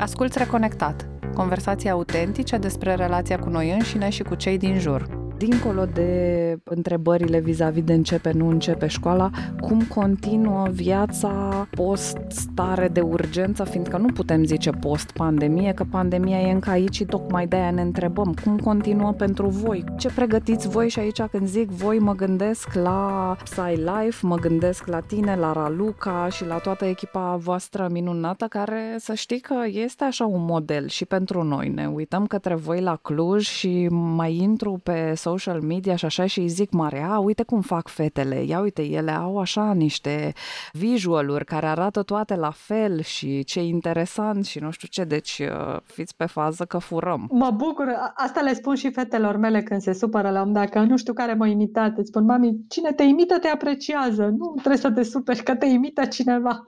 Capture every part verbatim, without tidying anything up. Asculți Reconectat, conversații autentice despre relația cu noi înșine și cu cei din jur. Dincolo de întrebările vis-a-vis de începe, nu începe școala, cum continuă viața post-stare de urgență, fiindcă nu putem zice post-pandemie, că pandemia e încă aici și tocmai de-aia ne întrebăm cum continuă pentru voi, ce pregătiți voi. Și aici când zic voi, mă gândesc la PsyLife, mă gândesc la tine, la Raluca și la toată echipa voastră minunată, care să știi că este așa un model și pentru noi. Ne uităm către voi la Cluj și mai intru pe social media și așa și îi zic mare, a, uite cum fac fetele, ia uite, ele au așa niște visualuri care arată toate la fel și ce interesant și nu știu ce, deci fiți pe fază că furăm. Mă bucur, asta le spun și fetelor mele când se supără la om, dacă nu știu care m-a imitat, îți spun, mami, cine te imită te apreciază, nu trebuie să te superi că te imită cineva.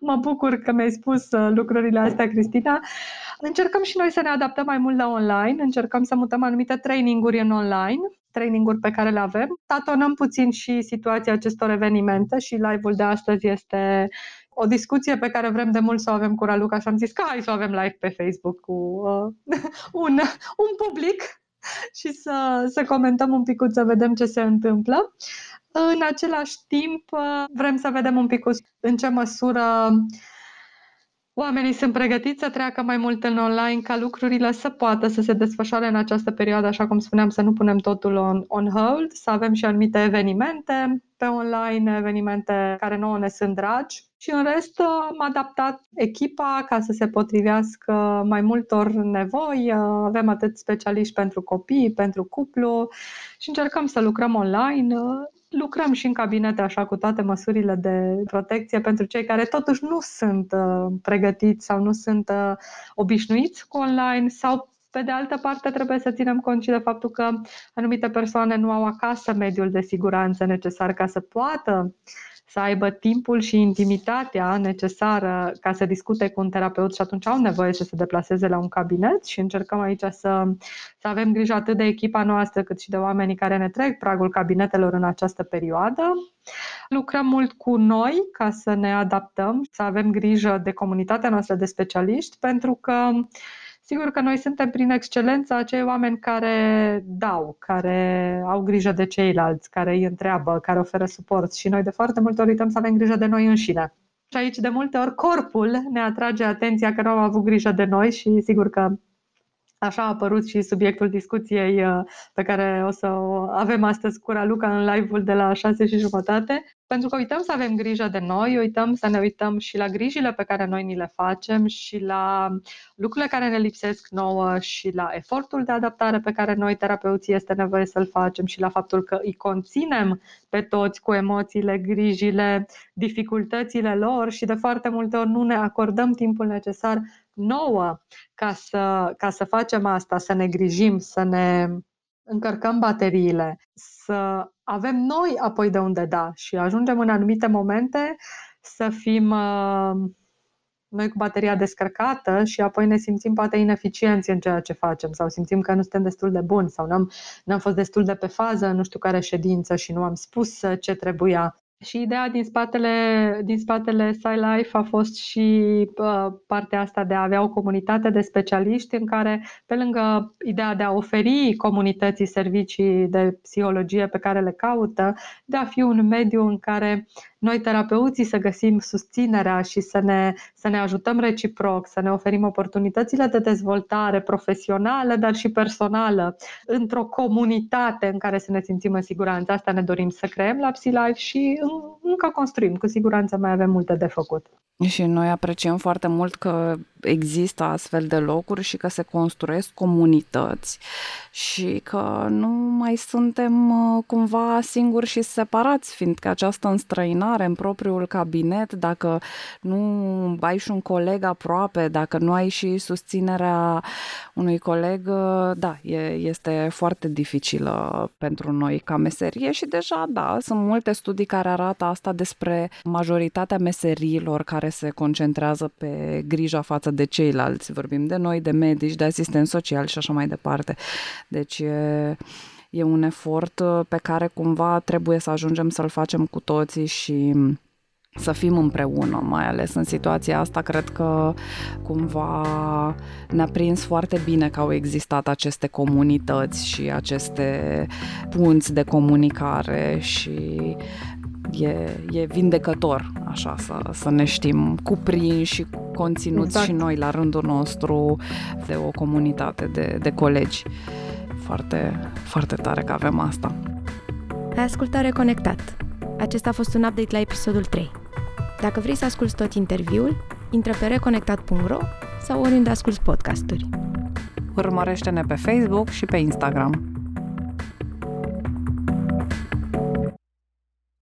Mă bucur că mi-ai spus lucrurile astea, Cristina. Încercăm și noi să ne adaptăm mai mult la online, încercăm să mutăm anumite traininguri în online, traininguri pe care le avem. Tatonăm puțin și situația acestor evenimente și live-ul de astăzi este o discuție pe care vrem de mult să o avem cu Raluca și am zis că hai să o avem live pe Facebook cu uh, un, un public și să, să comentăm un pic, să vedem ce se întâmplă. În același timp, vrem să vedem un pic în ce măsură oamenii sunt pregătiți să treacă mai mult în online, ca lucrurile să poată să se desfășoare în această perioadă, așa cum spuneam, să nu punem totul on, on hold, să avem și anumite evenimente pe online, evenimente care nouă ne sunt dragi. Și în rest am adaptat echipa ca să se potrivească mai multor nevoi. Avem atât specialiști pentru copii, pentru cuplu și încercăm să lucrăm online. Lucrăm și în cabinete așa cu toate măsurile de protecție pentru cei care totuși nu sunt uh, pregătiți sau nu sunt uh, obișnuiți cu online sau, pe de altă parte, trebuie să ținem cont și de faptul că anumite persoane nu au acasă mediul de siguranță necesar ca să poată să aibă timpul și intimitatea necesară ca să discute cu un terapeut și atunci au nevoie să se deplaseze la un cabinet și încercăm aici să, să avem grijă atât de echipa noastră cât și de oamenii care ne trec pragul cabinetelor în această perioadă. Lucrăm mult cu noi ca să ne adaptăm, să avem grijă de comunitatea noastră de specialiști, pentru că sigur că noi suntem prin excelență acei oameni care dau, care au grijă de ceilalți, care îi întreabă, care oferă suport și noi de foarte multe ori uităm să avem grijă de noi înșine. Și aici de multe ori corpul ne atrage atenția că nu am avut grijă de noi și sigur că așa a apărut și subiectul discuției pe care o să o avem astăzi cu Raluca în live-ul de la șase și jumătate. Pentru că uităm să avem grijă de noi, uităm să ne uităm și la grijile pe care noi ni le facem și la lucrurile care ne lipsesc nouă și la efortul de adaptare pe care noi, terapeuții, este nevoie să-l facem și la faptul că îi conținem pe toți cu emoțiile, grijile, dificultățile lor și de foarte multe ori nu ne acordăm timpul necesar nouă ca să, ca să facem asta, să ne grijim, să ne încărcăm bateriile, să avem noi apoi de unde da și ajungem în anumite momente să fim uh, noi cu bateria descărcată și apoi ne simțim poate ineficienți în ceea ce facem sau simțim că nu suntem destul de buni sau n-am, n-am fost destul de pe fază, nu știu care ședință și nu am spus ce trebuia. Și ideea din spatele, din spatele PsyLife a fost și uh, partea asta de a avea o comunitate de specialiști în care, pe lângă ideea de a oferi comunității servicii de psihologie pe care le caută, de a fi un mediu în care noi, terapeuții, să găsim susținerea și să ne, să ne ajutăm reciproc, să ne oferim oportunitățile de dezvoltare profesională, dar și personală, într-o comunitate în care să ne simțim în siguranță. Asta ne dorim să creăm la PsyLife și încă construim. Cu siguranță mai avem multe de făcut. Și noi apreciem foarte mult că există astfel de locuri și că se construiesc comunități și că nu mai suntem cumva singuri și separați, fiindcă această înstrăinare în propriul cabinet, dacă nu ai și un coleg aproape, dacă nu ai și susținerea unui coleg, da, este foarte dificilă pentru noi ca meserie și deja, da, sunt multe studii care arată asta despre majoritatea meseriilor care se concentrează pe grija față de ceilalți. Vorbim de noi, de medici, de asistenți sociali și așa mai departe. Deci e, e un efort pe care cumva trebuie să ajungem să-l facem cu toții și să fim împreună, mai ales în situația asta. Cred că cumva ne-a prins foarte bine că au existat aceste comunități și aceste punți de comunicare și e, e vindecător așa să, să ne știm cuprinși și conținuți exact. Și noi la rândul nostru de o comunitate de, de colegi. Foarte, foarte tare că avem asta. Ai ascultat Reconectat. Acesta a fost un update la episodul trei. Dacă vrei să asculți tot interviul, intră pe reconectat punct ro sau oriunde asculți podcasturi. Urmărește-ne pe Facebook și pe Instagram.